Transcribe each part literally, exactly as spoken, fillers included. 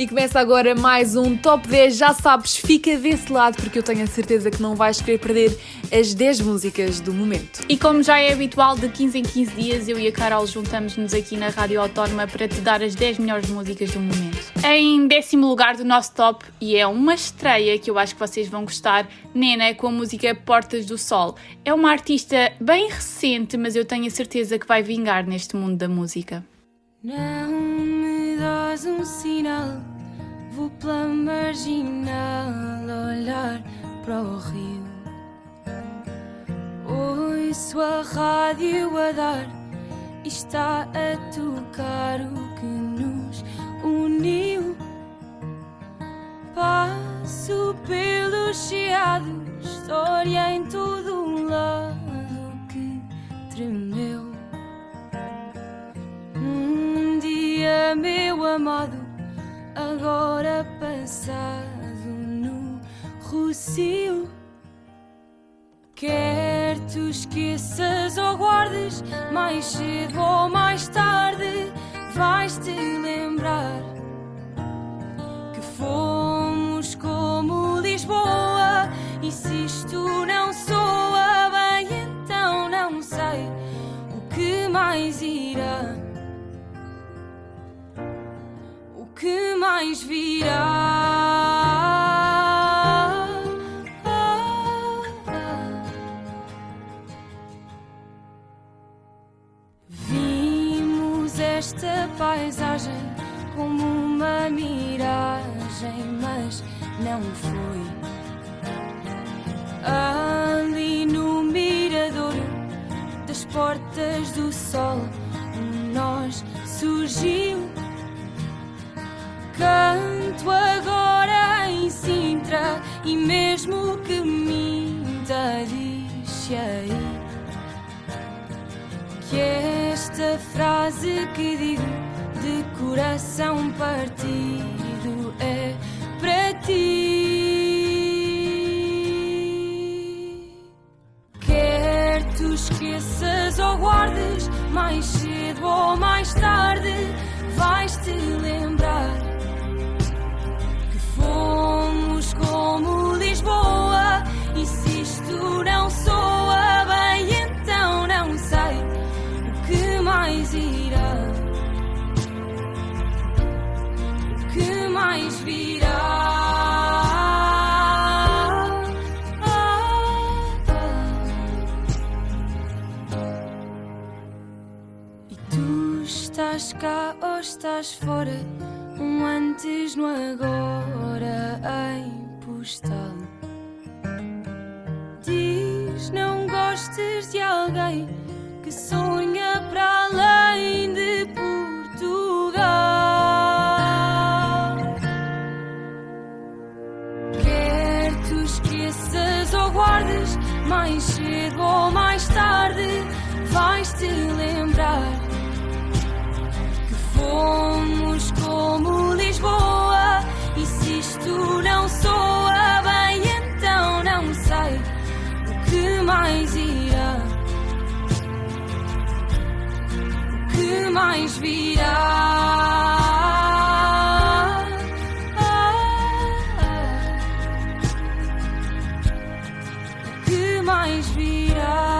E começa agora mais um Top dez. Já sabes, fica desse lado porque eu tenho a certeza que não vais querer perder as dez músicas do momento. E como já é habitual, de quinze em quinze dias, eu e a Carol juntamos-nos aqui na Rádio Autónoma para te dar as dez melhores músicas do momento. Em décimo lugar do nosso top, e é uma estreia que eu acho que vocês vão gostar, Nena com a música Portas do Sol. É uma artista bem recente, mas eu tenho a certeza que vai vingar neste mundo da música. Não me dás um sinal, vou pela marginal olhar para o rio. Ouço a rádio a dar e está a tocar o que nos uniu. Passo pelos chiados, história em todo um lado que tremeu. Um dia, meu amado, agora passado no rocio. Quer tu esqueças ou guardes, mais cedo ou mais tarde vais-te lembrar que fomos como Lisboa. E se isto não soa bem, então não sei o que mais irá, o que mais virá. Vimos esta paisagem como uma miragem, mas não foi. Ali no miradouro das Portas do Sol, um nós surgiu. Canto agora em Sintra e mesmo que minta, diz-se aí que esta frase que digo de coração partido é para ti. Esqueças ou guardes, mais cedo ou mais tarde vais-te lembrar que fomos como Lisboa. E se isto não soa bem, então não sei o que mais irá, o que mais virá. Estás cá ou estás fora, um antes no agora em postal. Diz não gostes de alguém que sonha para além de Portugal. Quer tu esqueças ou guardes, mais cedo ou mais tarde vais-te lembrar. Fomos como Lisboa. E se isto não soa bem, então não sei o que mais irá, o que mais virá. O que mais virá.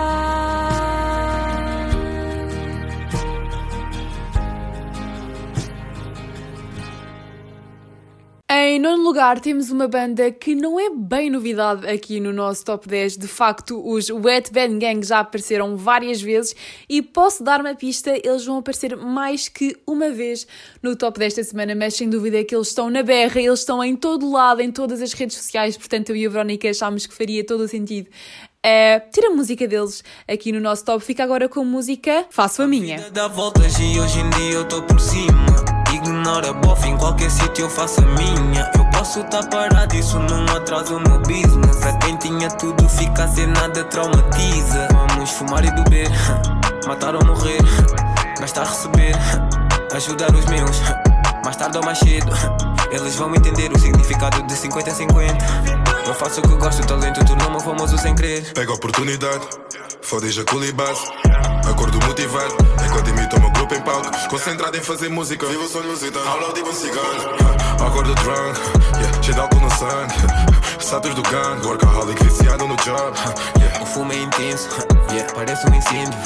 Em nono lugar temos uma banda que não é bem novidade aqui no nosso top dez. De facto, os Wet Band Gang já apareceram várias vezes e posso dar uma pista, eles vão aparecer mais que uma vez no top desta semana, mas sem dúvida é que eles estão na berra, eles estão em todo lado, em todas as redes sociais, portanto eu e a Verónica achámos que faria todo o sentido Uh, ter a música deles aqui no nosso top. Fica agora com a música Faço a Minha. Dá voltas e hoje em dia eu estou por cima. Ignora bof, em qualquer sítio eu faço a minha. Eu posso estar parado, isso não atrasa o meu business. A quem tinha tudo fica sem nada traumatiza. Vamos fumar e beber, matar ou morrer, gastar, receber, ajudar os meus. Mais tarde ou mais cedo eles vão entender o significado de cinquenta a cinquenta. Eu faço o que gosto, talento tornou-me famoso sem querer. Pega a oportunidade, foda-se a culibase. Acordo motivado, enquanto imito o meu grupo em paz. palco, concentrado em fazer música. Vivo só lusitano, ao lado de um cigano. Acordo drunk, yeah, cheio de álcool no sangue. Status do gangue, workaholic viciado no job. O fumo é intenso, yeah, parece um incêndio.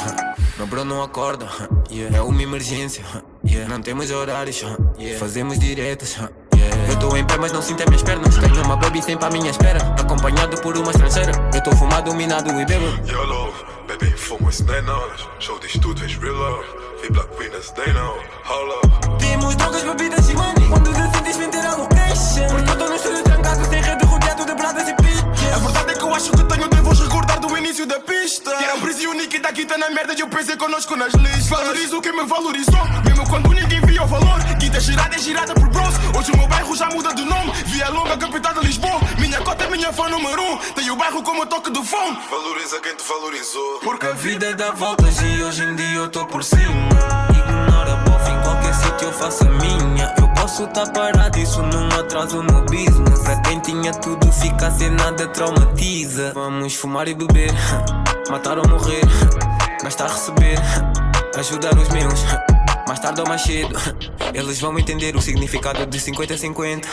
Meu bro não acorda, yeah, é uma emergência. Yeah, não temos horários, yeah, fazemos diretas. Eu tô em pé mas não sinto as minhas pernas. Tenho uma baby sempre à minha espera, acompanhado por uma estrangeira. Eu tô fumado, minado e bebo. YOLO, baby, fumo esse day now. Show disto tudo, vejo real love. Vi black winners, they know, holla. Temos drogas, bebidas e money. Quando decides vender algo crescem. Porque eu tô no estúdio trancado, sem rede, rodeado de bradas e piques. A verdade é que eu acho que tenho devos recordar do início da pista. Tira o preço e daqui daqui tá na merda de eu pensei conosco nas listas. Valorizo quem me valorizou, mesmo quando ninguém via o valor. Guita girada é girada por bros. Hoje o meu bairro já muda de nome, Via Longa, capital de Lisboa. Minha cota é minha fã número um. Tenho o bairro como toque de fome. Valoriza quem te valorizou, porque a vida dá voltas e hoje em dia eu tô por cima. Ignora bof, em qualquer sítio eu faço a minha. Eu posso tá parado, isso não atrasa o meu business. A quem tinha tudo fica sem nada traumatiza. Vamos fumar e beber, matar ou morrer, gastar, receber, ajudar os meus. Mais tarde ou mais cedo, eles vão entender o significado de cinquenta a cinquenta.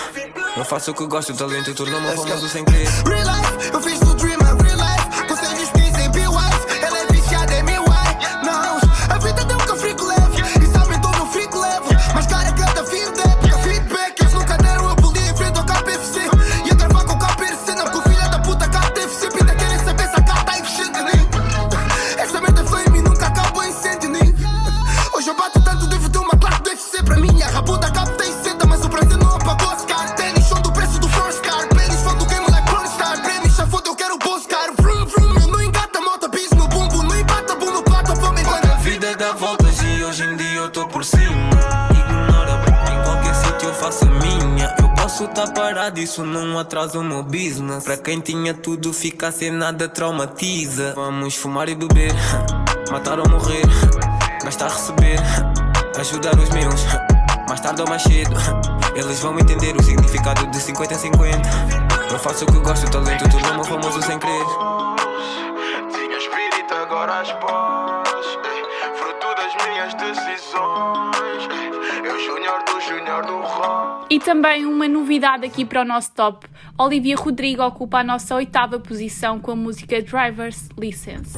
Eu faço o que gosto, o talento tornou-me famoso sem querer. Real life, eu fiz do dream, é real life. Vocês dizem be wise, ela é viciada em me why. Não, a vida deu que eu frico leve, e sabem todo o frico levo. Mas cara, cada feedback, porque feedback eles nunca deram. Eu polia em frente ao K P F C, ia gravar com o K P F C. Não, com filha da puta K T F C, ainda querem saber se a K tá eficiente, né? Essa merda foi em mim, nunca acabou em incêndio, né? Hoje eu bato tanto, devo ter uma placa do F C pra mim. A rabuda capta e senta, mas o prazer não apagou. Scar, tênis são do preço do first car. Prêmios são do game like pornstar. Prêmios já foda, eu quero buscar. Vroom, vroom, eu não engata a moto, bis no bumbo. Não empata bum no plato, fome enquanto a vida dá voltas e hoje em dia eu tô por cima. Ignora, porque em qualquer sítio eu faço a minha. Eu posso tá parado, isso não atrasa o meu business. Pra quem tinha tudo, ficar sem nada traumatiza. Vamos fumar e beber, matar ou morrer, gastar, receber, ajudar os meus. Mais tarde ou mais cedo, eles vão entender o significado de cinquenta a cinquenta. Eu faço o que gosto, o talento tornou-me famoso sem querer. Tinha espírito, agora as pós, fruto das minhas decisões. Eu júnior do júnior do rock. E também uma novidade aqui para o nosso top. Olivia Rodrigo ocupa a nossa oitava posição com a música Driver's License.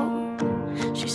She's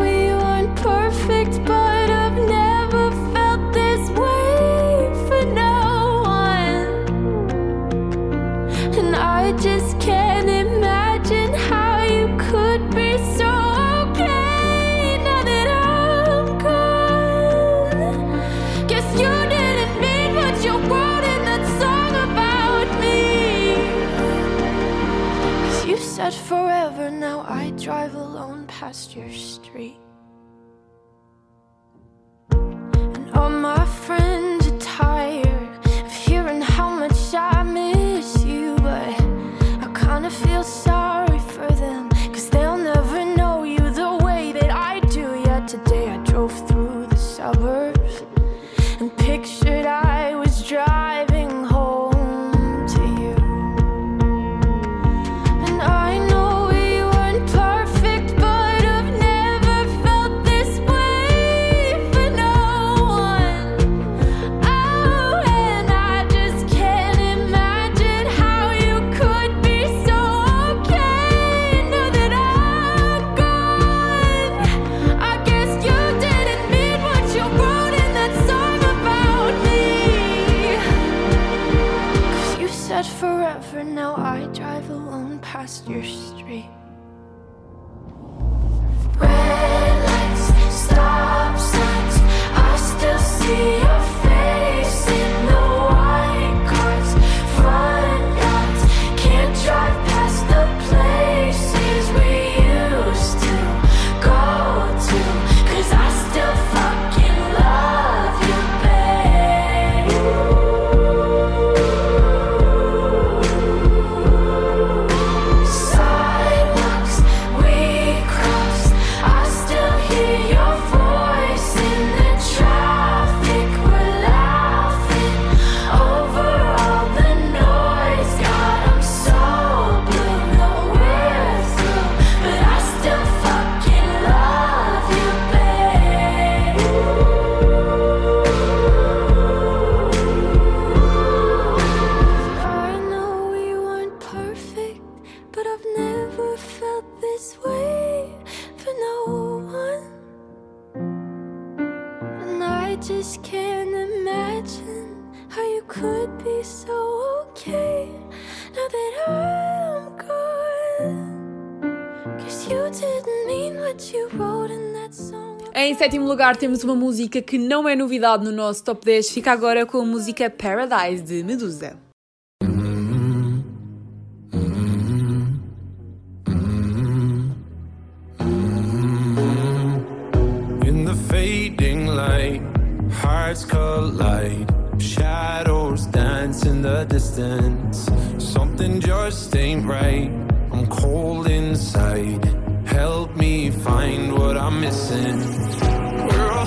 we weren't perfect, but I've never felt this way for no one. And I just can't imagine how could be so okay now that I'm gone. Guess you didn't mean what you wrote in that song about me. Cause you said forever, now I drive alone past your street. And all my friends are tired of hearing how much I miss you. But I kinda feel sorry for them. drive alone past your street. Red lights, stop signs, I still see your face in the white cars, front lines, can't drive past the places we used to go to, cause I still fucking love you, babe. Em sétimo lugar temos uma música que não é novidade no nosso top dez. Fica agora com a música Paradise de Medusa. In the fading light, hearts collide, shadows dance in the distance. Something just ain't right, I'm cold inside. Help me find what I'm missing. We're all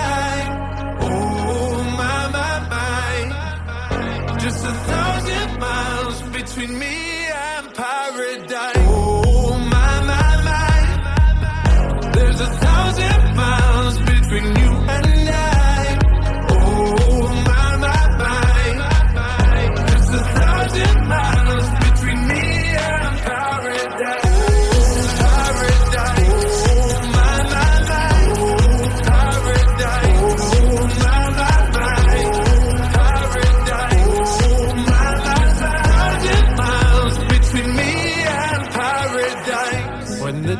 Just a thousand miles between me and paradise. Oh my, my, my. There's a thousand miles between you and I. Oh my, my, my. There's a thousand miles between me and paradise.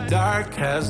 Dark has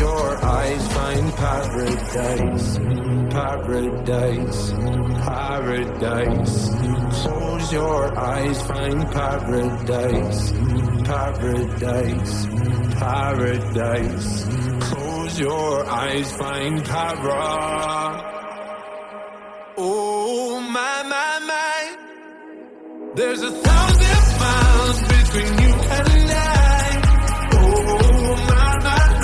your eyes, find paradise, paradise, paradise. Close your eyes, find paradise, paradise, paradise. Close your eyes, find para. Oh my, my, my. There's a thousand miles between you and I. Oh my, my.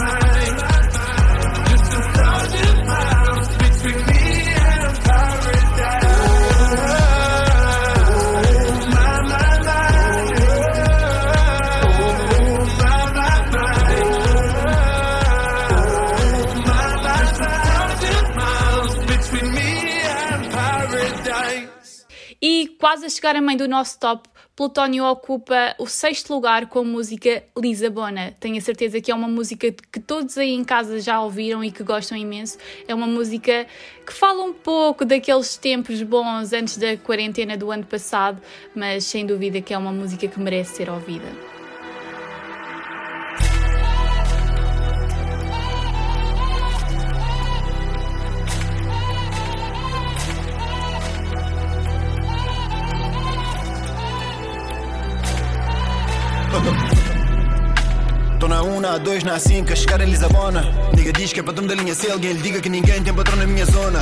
E quase a chegar a meio do nosso top, Plutónio ocupa o sexto lugar com a música Lisabona. Tenho a certeza que é uma música que todos aí em casa já ouviram e que gostam imenso. É uma música que fala um pouco daqueles tempos bons antes da quarentena do ano passado, mas sem dúvida que é uma música que merece ser ouvida. Tô na uma, dois, na cinco, chegar em Lisabona. Nigga diz que é patrão da linha C, alguém lhe diga que ninguém tem patrão na minha zona.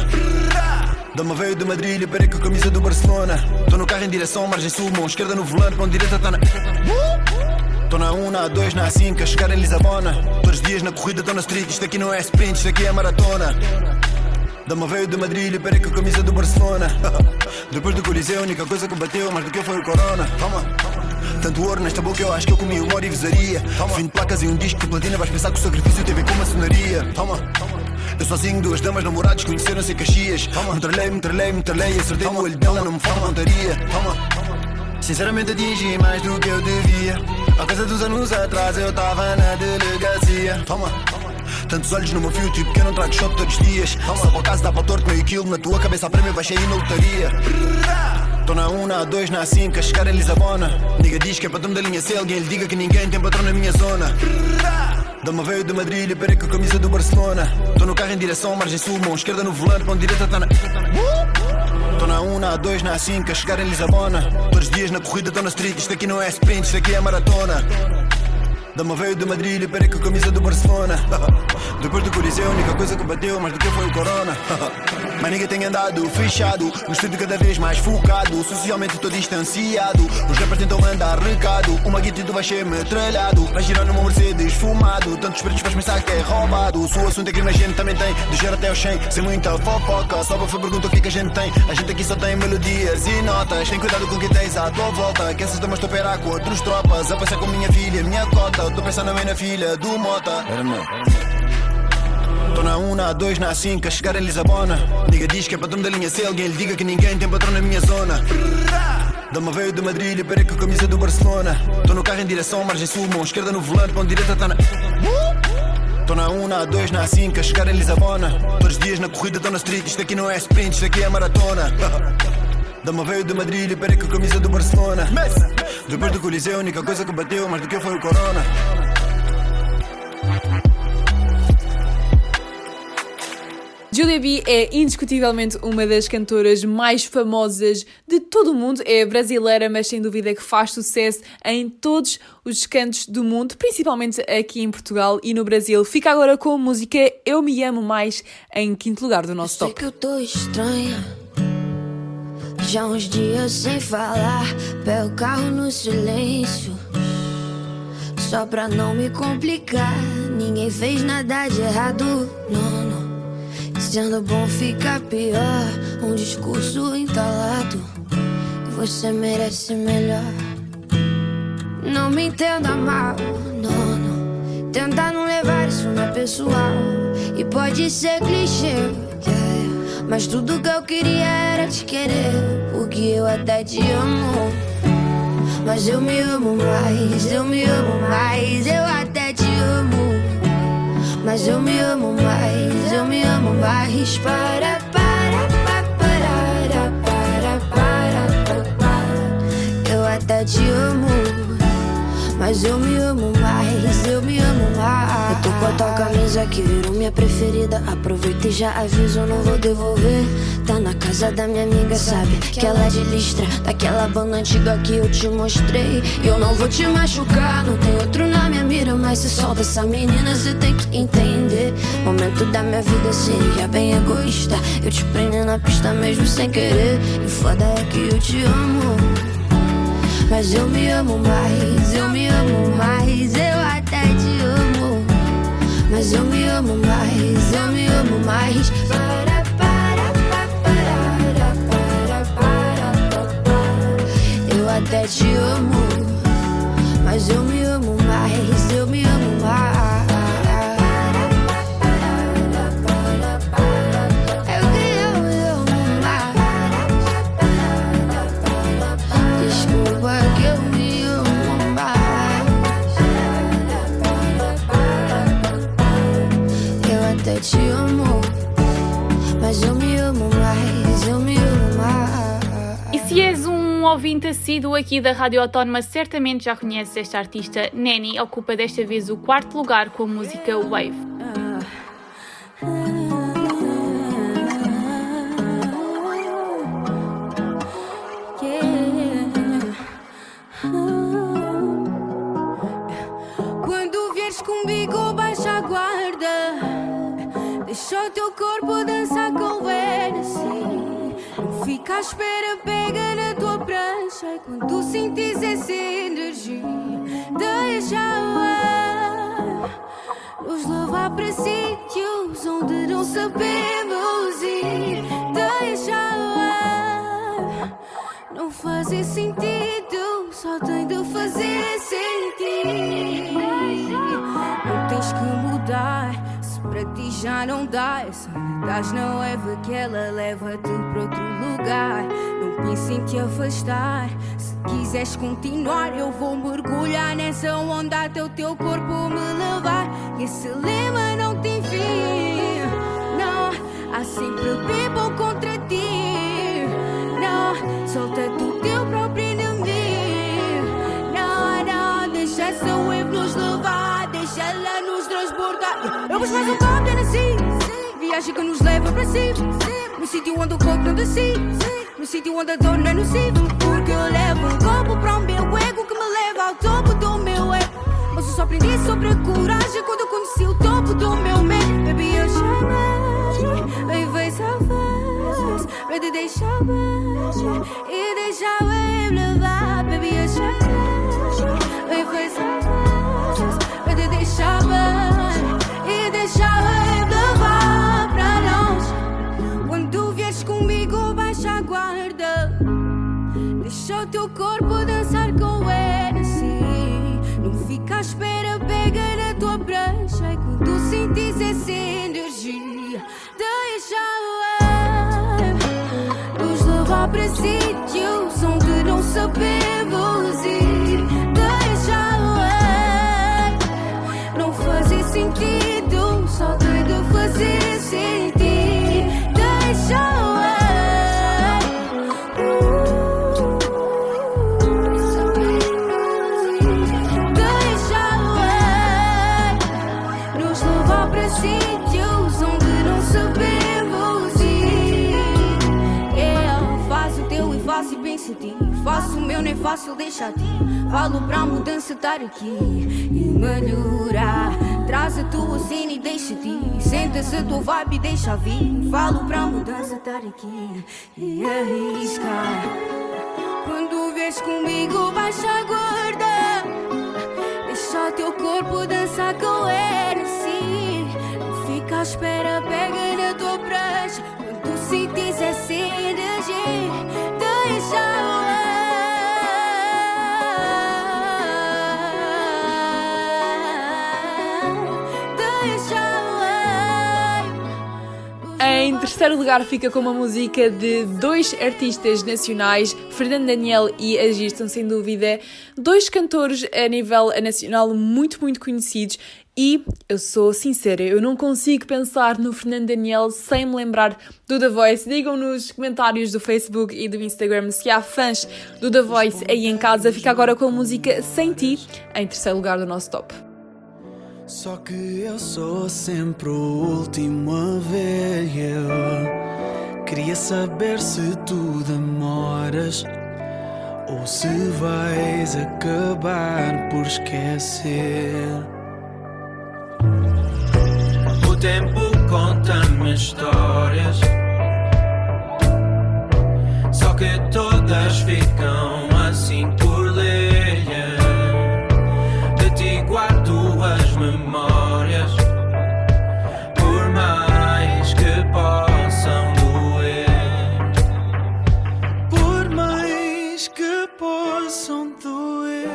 Dama veio de Madrid, parei com a camisa do Barcelona. Tô no carro em direção, margem sul, mão esquerda no volante, mão direita tá na... Tô na um, na dois, na cinco, a chegar em Lisabona. Todos os dias na corrida, tô na street, isto aqui não é sprint, isto aqui é maratona. Dama veio de Madrid, parei com a camisa do Barcelona. Depois do Coliseu, a única coisa que bateu mais do que eu foi o Corona. Toma. Tanto ouro nesta boca, eu acho que eu comi humor e visaria. Vinte placas e um disco de platina, vais pensar que o sacrifício teve com maçonaria. Toma. Eu sozinho, duas damas, namorados, conheceram-se em Caxias. Me tralhei, me tralhei, me tralhei, acertei no olho dela, não me fala montaria. Sinceramente atingi mais do que eu devia. A casa dos anos atrás eu tava na delegacia. Toma. Tantos olhos no meu fio, tipo que eu não trago choque todos os dias. Só para o caso dá para o torto meio quilo, na tua cabeça a prêmio vai sair na lotaria. Tô na um, na dois, na cinco, a chegar em Lisabona. Nigga diz que é patrão da linha C, alguém lhe diga que ninguém tem patrão na minha zona. Dama veio de Madrid, parei com a camisa do Barcelona. Tô no carro em direção, margem sul, mão esquerda no volante, mão direita tá na... Tô na um, na dois, na cinco, a chegar em Lisabona. Todos os dias na corrida, tô na street, isto aqui não é sprint, isto aqui é maratona. Dama veio de Madrid, parei com a camisa do Barcelona. Depois do Coliseu, a única coisa que bateu mais do que foi o Corona. Mas ninguém tem andado fechado, no estúdio cada vez mais focado. Socialmente estou distanciado, os rappers tentam mandar recado. Uma guita e tu vais ser metralhado, vai girar numa Mercedes fumado. Tantos pretos vais pensar que é roubado. Se o assunto é crime a gente também tem, de zero até aos cem, sem muita fofoca. Só para fazer pergunta o que é que a gente tem. A gente aqui só tem melodias e notas. Tem cuidado com o que tens à tua volta, que essas damas estão a operar com outros tropas. A passar com minha filha, minha cota. Estou pensando bem na filha do Mota. Era meu. Tô na um, na dois, na cinco, a chegar em Lisabona. Nigga diz que é patrão da linha C, alguém lhe diga que ninguém tem patrão na minha zona. Dama veio de Madrid, parei com a camisa do Barcelona. Tô no carro em direção, margem sul, mão esquerda no volante, mão direita tá na... Tô na um, na dois, na cinco, a chegar em Lisabona. Todos os dias na corrida, tô na street, isto aqui não é sprint, isto aqui é maratona. Dama veio de Madrid, parei com a camisa do Barcelona. Depois do Coliseu, a única coisa que bateu mais do que foi o Corona. Julia B é indiscutivelmente uma das cantoras mais famosas de todo o mundo. É brasileira, mas sem dúvida que faz sucesso em todos os cantos do mundo, principalmente aqui em Portugal e no Brasil. Fica agora com a música Eu Me Amo Mais, em quinto lugar do nosso top. Eu sei que eu tô estranha, já uns dias sem falar. Pé o carro no silêncio, só pra não me complicar. Ninguém fez nada de errado, não, não. Sendo bom fica pior, um discurso entalado. Você merece melhor. Não me entenda mal, não, não. Tentar não levar isso na pessoal. E pode ser clichê, yeah. Mas tudo que eu queria era te querer, porque eu até te amo. Mas eu me amo mais, eu me amo mais, eu até te amo. Mas eu me amo mais, eu me amo mais. Para, para, para, para, para, para, para. Eu até te amo, mas eu me amo mais, eu me amo mais. Eu tô com a tua camisa que virou minha preferida. Aproveita e já aviso, eu não vou devolver. Tá na casa da minha amiga, sabe? Que ela é de listra, daquela banda antiga que eu te mostrei. Eu não vou te machucar, não tem outro na minha mira. Mas se solta essa menina, cê tem que entender. Momento da minha vida seria bem egoísta, eu te prendo na pista mesmo sem querer. E foda é que eu te amo, mas eu me amo mais, eu me amo mais, eu até te amo. Mas eu me amo mais, eu me amo mais. Para, para, para, para, para, para. Eu até te amo, mas eu me amo mais, eu me amo mais. Te amo, mas eu me amo mais, eu me amo mais. E se és um ouvinte assíduo aqui da Rádio Autónoma, certamente já conheces esta artista. Nanny ocupa desta vez o quarto lugar com a música Wave. Quando vieres comigo, baixa a guarda, deixa o teu corpo dançar com o verde, sim. Fica à espera, pega na tua prancha e quando sentires essa energia, deixa-a nos levar para sítios onde não sabemos ir. Deixa-a, não fazer sentido, só tem de fazer sentido. Não tens que mudar. Para ti já não dá, eu só estás na leva que ela leva-te para outro lugar. Não pense em te afastar, se quiseres continuar eu vou mergulhar nessa onda até o teu corpo me levar. E esse lema não tem fim, não, há sempre people contra ti, não, solta-te o teu próprio inimigo, não, não, deixa essa wave nos levar, deixa-la nos transbordar. Eu vos mais um copo de Nancy, viagem que nos leva para cima, no sítio onde o corpo não decide, no sítio onde a dor não é nociva. Porque eu levo um copo para o meu ego que me leva ao topo do meu ego. Mas eu só aprendi sobre a coragem quando eu conheci o topo do meu medo. Baby, eu chamei, aí vem salvar-se para te deixar bem e deixar eu levar. Baby, eu chamei, aí vem salvar-se para te deixar bem e deixar-me levar para longe. Quando vieres comigo baixa a guarda, deixa o teu corpo dançar com ele. Não fica à espera, pega na tua prancha e quando sentires essa energia, deixa-me nos levar para sítios onde não sabemos ir. Deixa-me não fazer sentido, só tem de fazer sentir. Deixa-a. Deixa-a nos levar para sítios onde não sabemos ir. Yeah, faço o teu e faço e penso em ti. Faço o meu, nem fácil deixar-te. Falo para a mudança estar aqui e melhorar. Traz a tua cena e deixa-te. Senta-se a tua vibe e deixa vir. Falo para a mudança estar aqui e arriscar. Quando vês comigo baixa a guarda, deixa o teu corpo dançar com ele. Sim, não fica à espera, pega na tua prancha quando sentes essa energia, deixa-a. Em terceiro lugar fica com uma música de dois artistas nacionais, Fernando Daniel e Agir, são sem dúvida dois cantores a nível nacional muito, muito conhecidos. E eu sou sincera, eu não consigo pensar no Fernando Daniel sem me lembrar do The Voice. Digam nos comentários do Facebook e do Instagram se há fãs do The Voice aí em casa. Fica agora com a música Sem Ti, em terceiro lugar do nosso top. Só que eu sou sempre o último a ver. Eu queria saber se tu demoras ou se vais acabar por esquecer. O tempo conta-me histórias, só que todas ficam assim por leia. De ti guardo as memórias, por mais que possam doer, por mais que possam doer.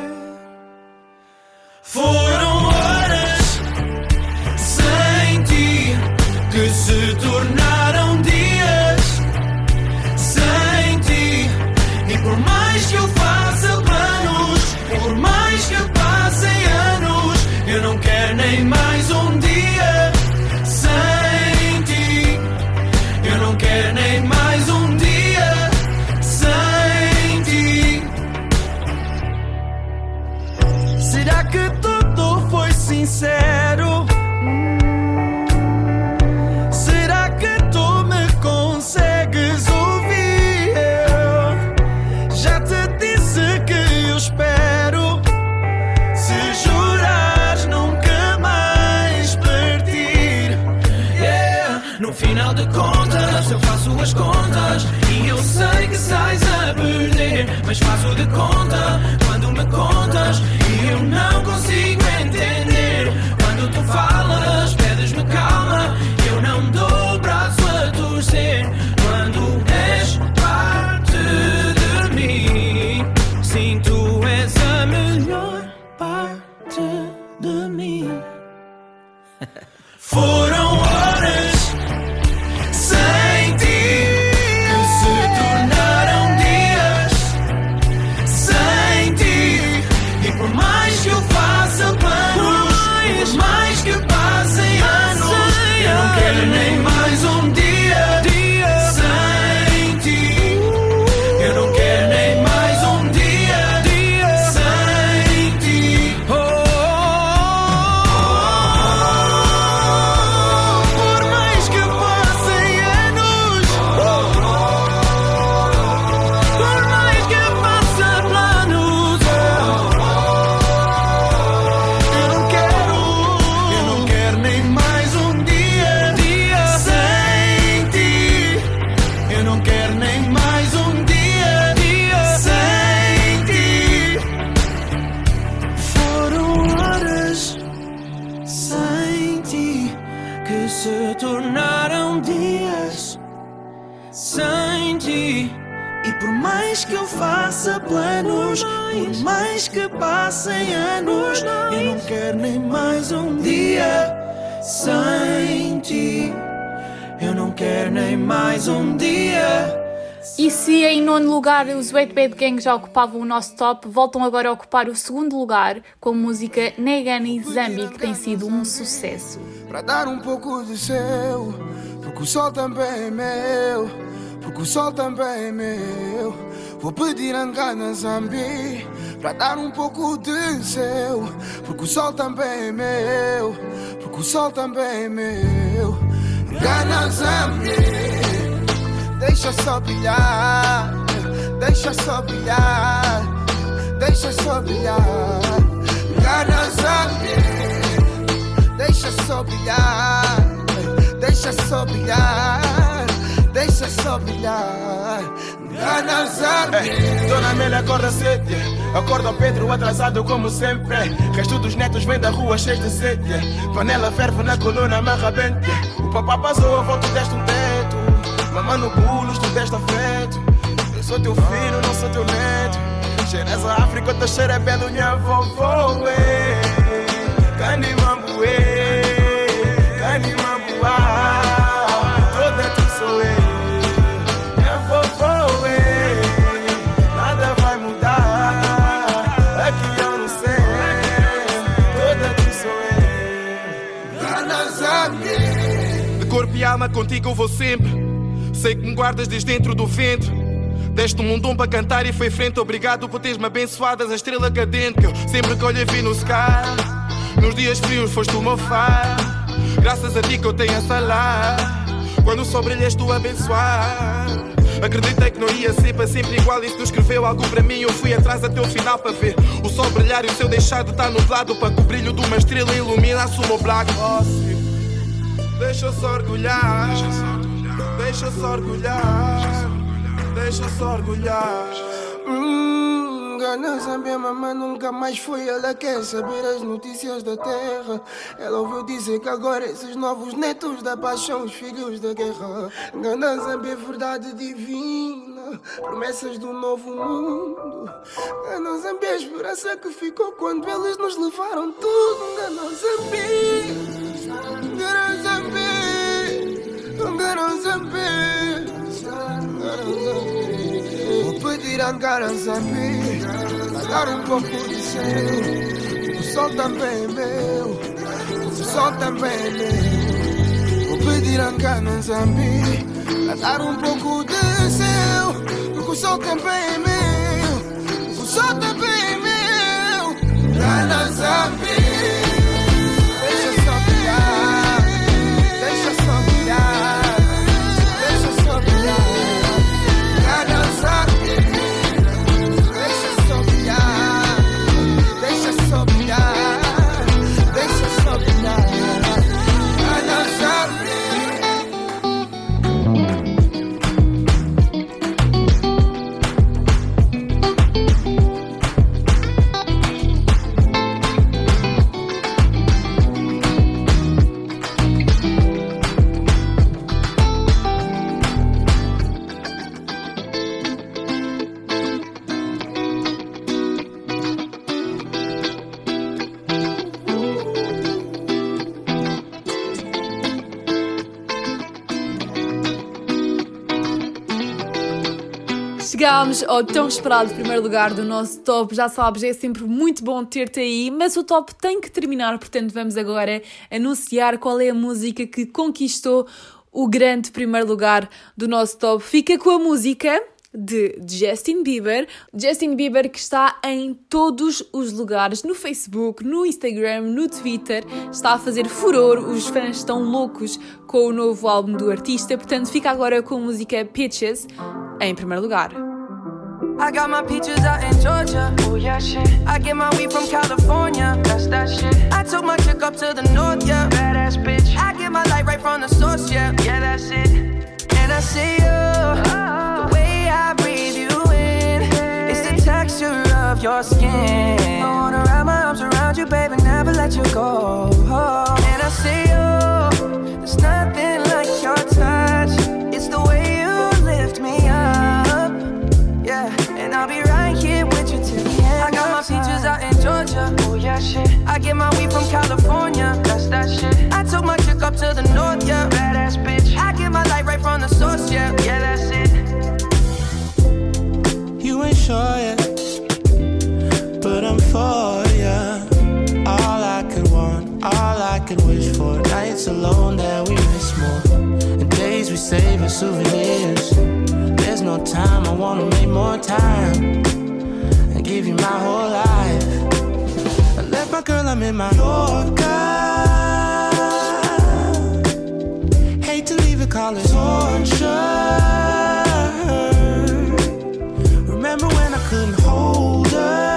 Foram horas sem ti que se tornaram dias sem ti, e por mais que eu faça planos, e por mais que passem anos, eu não quero nem mais um dia sem ti. Eu não quero nem mais um dia sem ti. Será que tudo foi sincero? Será que tu me consegues ouvir? Eu já te disse que eu espero. Se no final de contas mas eu faço as contas e eu sei que sais a perder, mas faço de conta quando me contas e eu não consigo entender. Quando tu falas, pedes-me calma, eu não dou o braço a torcer. Quando és parte de mim, sim, tu és a melhor parte de mim. Foram horas sem ti que se tornaram dias sem ti, e por mais que eu faça planos, por mais que passem anos, eu não quero nem mais um dia sem ti. Eu não quero nem mais um dia sem ti. Oh, oh, oh, oh, por mais que passem anos, oh, oh, oh, por mais que faça planos, oh, oh, oh, eu não quero, eu não quero nem mais um dia, dia sem ti. Eu não quero nem mais um dia, dia sem ti. Foram horas sem ti que se tornaram dias sem ti, e por mais que eu faça planos, por mais que passem anos, eu não quero nem mais um dia sem ti. Eu não quero nem mais um dia. E se em nono lugar os Wet Band Gang já ocupavam o nosso top, voltam agora a ocupar o segundo lugar com a música Nena e Zambi, que tem sido um sucesso. Para dar um pouco de seu, porque o sol também é meu, porque o sol também é meu. Vou pedir a Nena Zambi para dar um pouco de seu, porque o sol também é meu, porque o sol também é meu. Nena Zambi, deixa só brilhar, deixa só brilhar, deixa só brilhar. Nena Zambi, deixa só brilhar, deixa só brilhar, deixa só brilhar. Nena Zambi. Ei, Dona Amélia acorda cedo, acorda o Pedro atrasado como sempre. Resto dos netos vem da rua cheio de sede, panela ferve na coluna, amarra bente. O papá passou, a volta deste um teto, mamã no pulos, tu deste afeto. Eu sou teu filho, não sou teu neto. Cheiras a África, teu cheiro é belo, minha vovó. Cani mambuê, cani mambuá, toda tu sou eu. Minha vovó, nada vai mudar, aqui eu não sei, toda tu sou eu. De corpo e alma contigo eu vou sempre, sei que me guardas desde dentro do ventre. Deste um dom para cantar e foi frente. Obrigado por teres-me abençoadas, a estrela cadente que eu sempre que olhei vi no sky. Nos dias frios foste o meu far, graças a ti que eu tenho a salar. Quando só brilhas tu abençoar, acreditei que não ia ser para sempre igual. E se tu escreveu algo para mim, eu fui atrás até o final para ver o sol brilhar e o seu deixar de estar nublado, para que o brilho de uma estrela iluminasse o meu black. Oh, deixa só orgulhar, deixa-se orgulhar, deixa-se orgulhar. Hum, Nena Zambi, a mamãe nunca mais foi. Ela quer saber as notícias da terra. Ela ouviu dizer que agora esses novos netos da paz são os filhos da guerra. Nena Zambi, verdade divina, promessas do novo mundo. Nena Zambi, a esperança que ficou quando eles nos levaram tudo. Nena Zambi, Nena Zambi, Nena Zambi, vou pedir a Nena Zambi para dar um pouco de seu. O sol também é meu, o sol também é meu. Vou pedir a Nena Zambi para dar um pouco de seu, porque o sol também é meu, o sol também é meu. Nena Zambi, deixa só brilhar, deixa só brilhar. Thank you. Chegámos ao tão esperado primeiro lugar do nosso top. Já sabes, é sempre muito bom ter-te aí, mas o top tem que terminar, portanto vamos agora anunciar qual é a música que conquistou o grande primeiro lugar do nosso top. Fica com a música de Justin Bieber. Justin Bieber que está em todos os lugares, no Facebook, no Instagram, no Twitter, está a fazer furor, os fãs estão loucos com o novo álbum do artista, portanto fica agora com a música Peaches em primeiro lugar. I got my peaches out in Georgia. Oh yeah shit. I get my weed from California. That's that shit. I took my chick up to the north, yeah. Badass bitch. I get my light right from the source, yeah. Yeah, that's it. And I see you. The way I breathe you in is the texture of your skin. I wanna wrap my arms around you, baby, never let you go. And I see you. There's nothing like your touch. It's the way you lift me up. Yeah, and I'll be right here with you till the end. I got my peaches out in Georgia. Oh yeah, shit. I get my weed from California. That's that shit. I took my chick up to the north, yeah. Badass bitch. I get my light right from the source, yeah. Yeah, that's it. You ain't sure yet, but I'm for ya. All I could want, all I could wish for. Nights alone that we miss more, and days we save as souvenirs. There's no time, I wanna make more time and give you my whole life. I left my girl, I'm in my Yorker. Hate to leave it, call it torture. Remember when I couldn't hold her?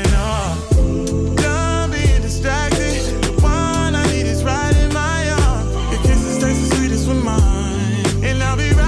Oh. Don't be distracted. The one I need is right in my arms. Your kisses taste the sweetest with mine, and I'll be right.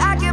I get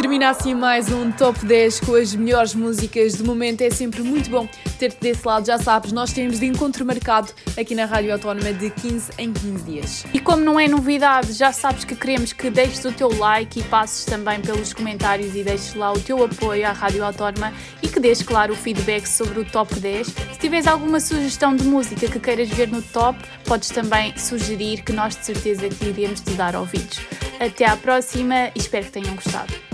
Termina assim mais um Top dez com as melhores músicas do momento. É sempre muito bom ter-te desse lado. Já sabes, nós temos de encontro marcado aqui na Rádio Autónoma de quinze em quinze dias. E como não é novidade, já sabes que queremos que deixes o teu like e passes também pelos comentários e deixes lá o teu apoio à Rádio Autónoma e que dês, claro, o feedback sobre o Top dez. Se tiveres alguma sugestão de música que queiras ver no Top, podes também sugerir que nós de certeza que iremos te dar ouvidos. Até à próxima e espero que tenham gostado.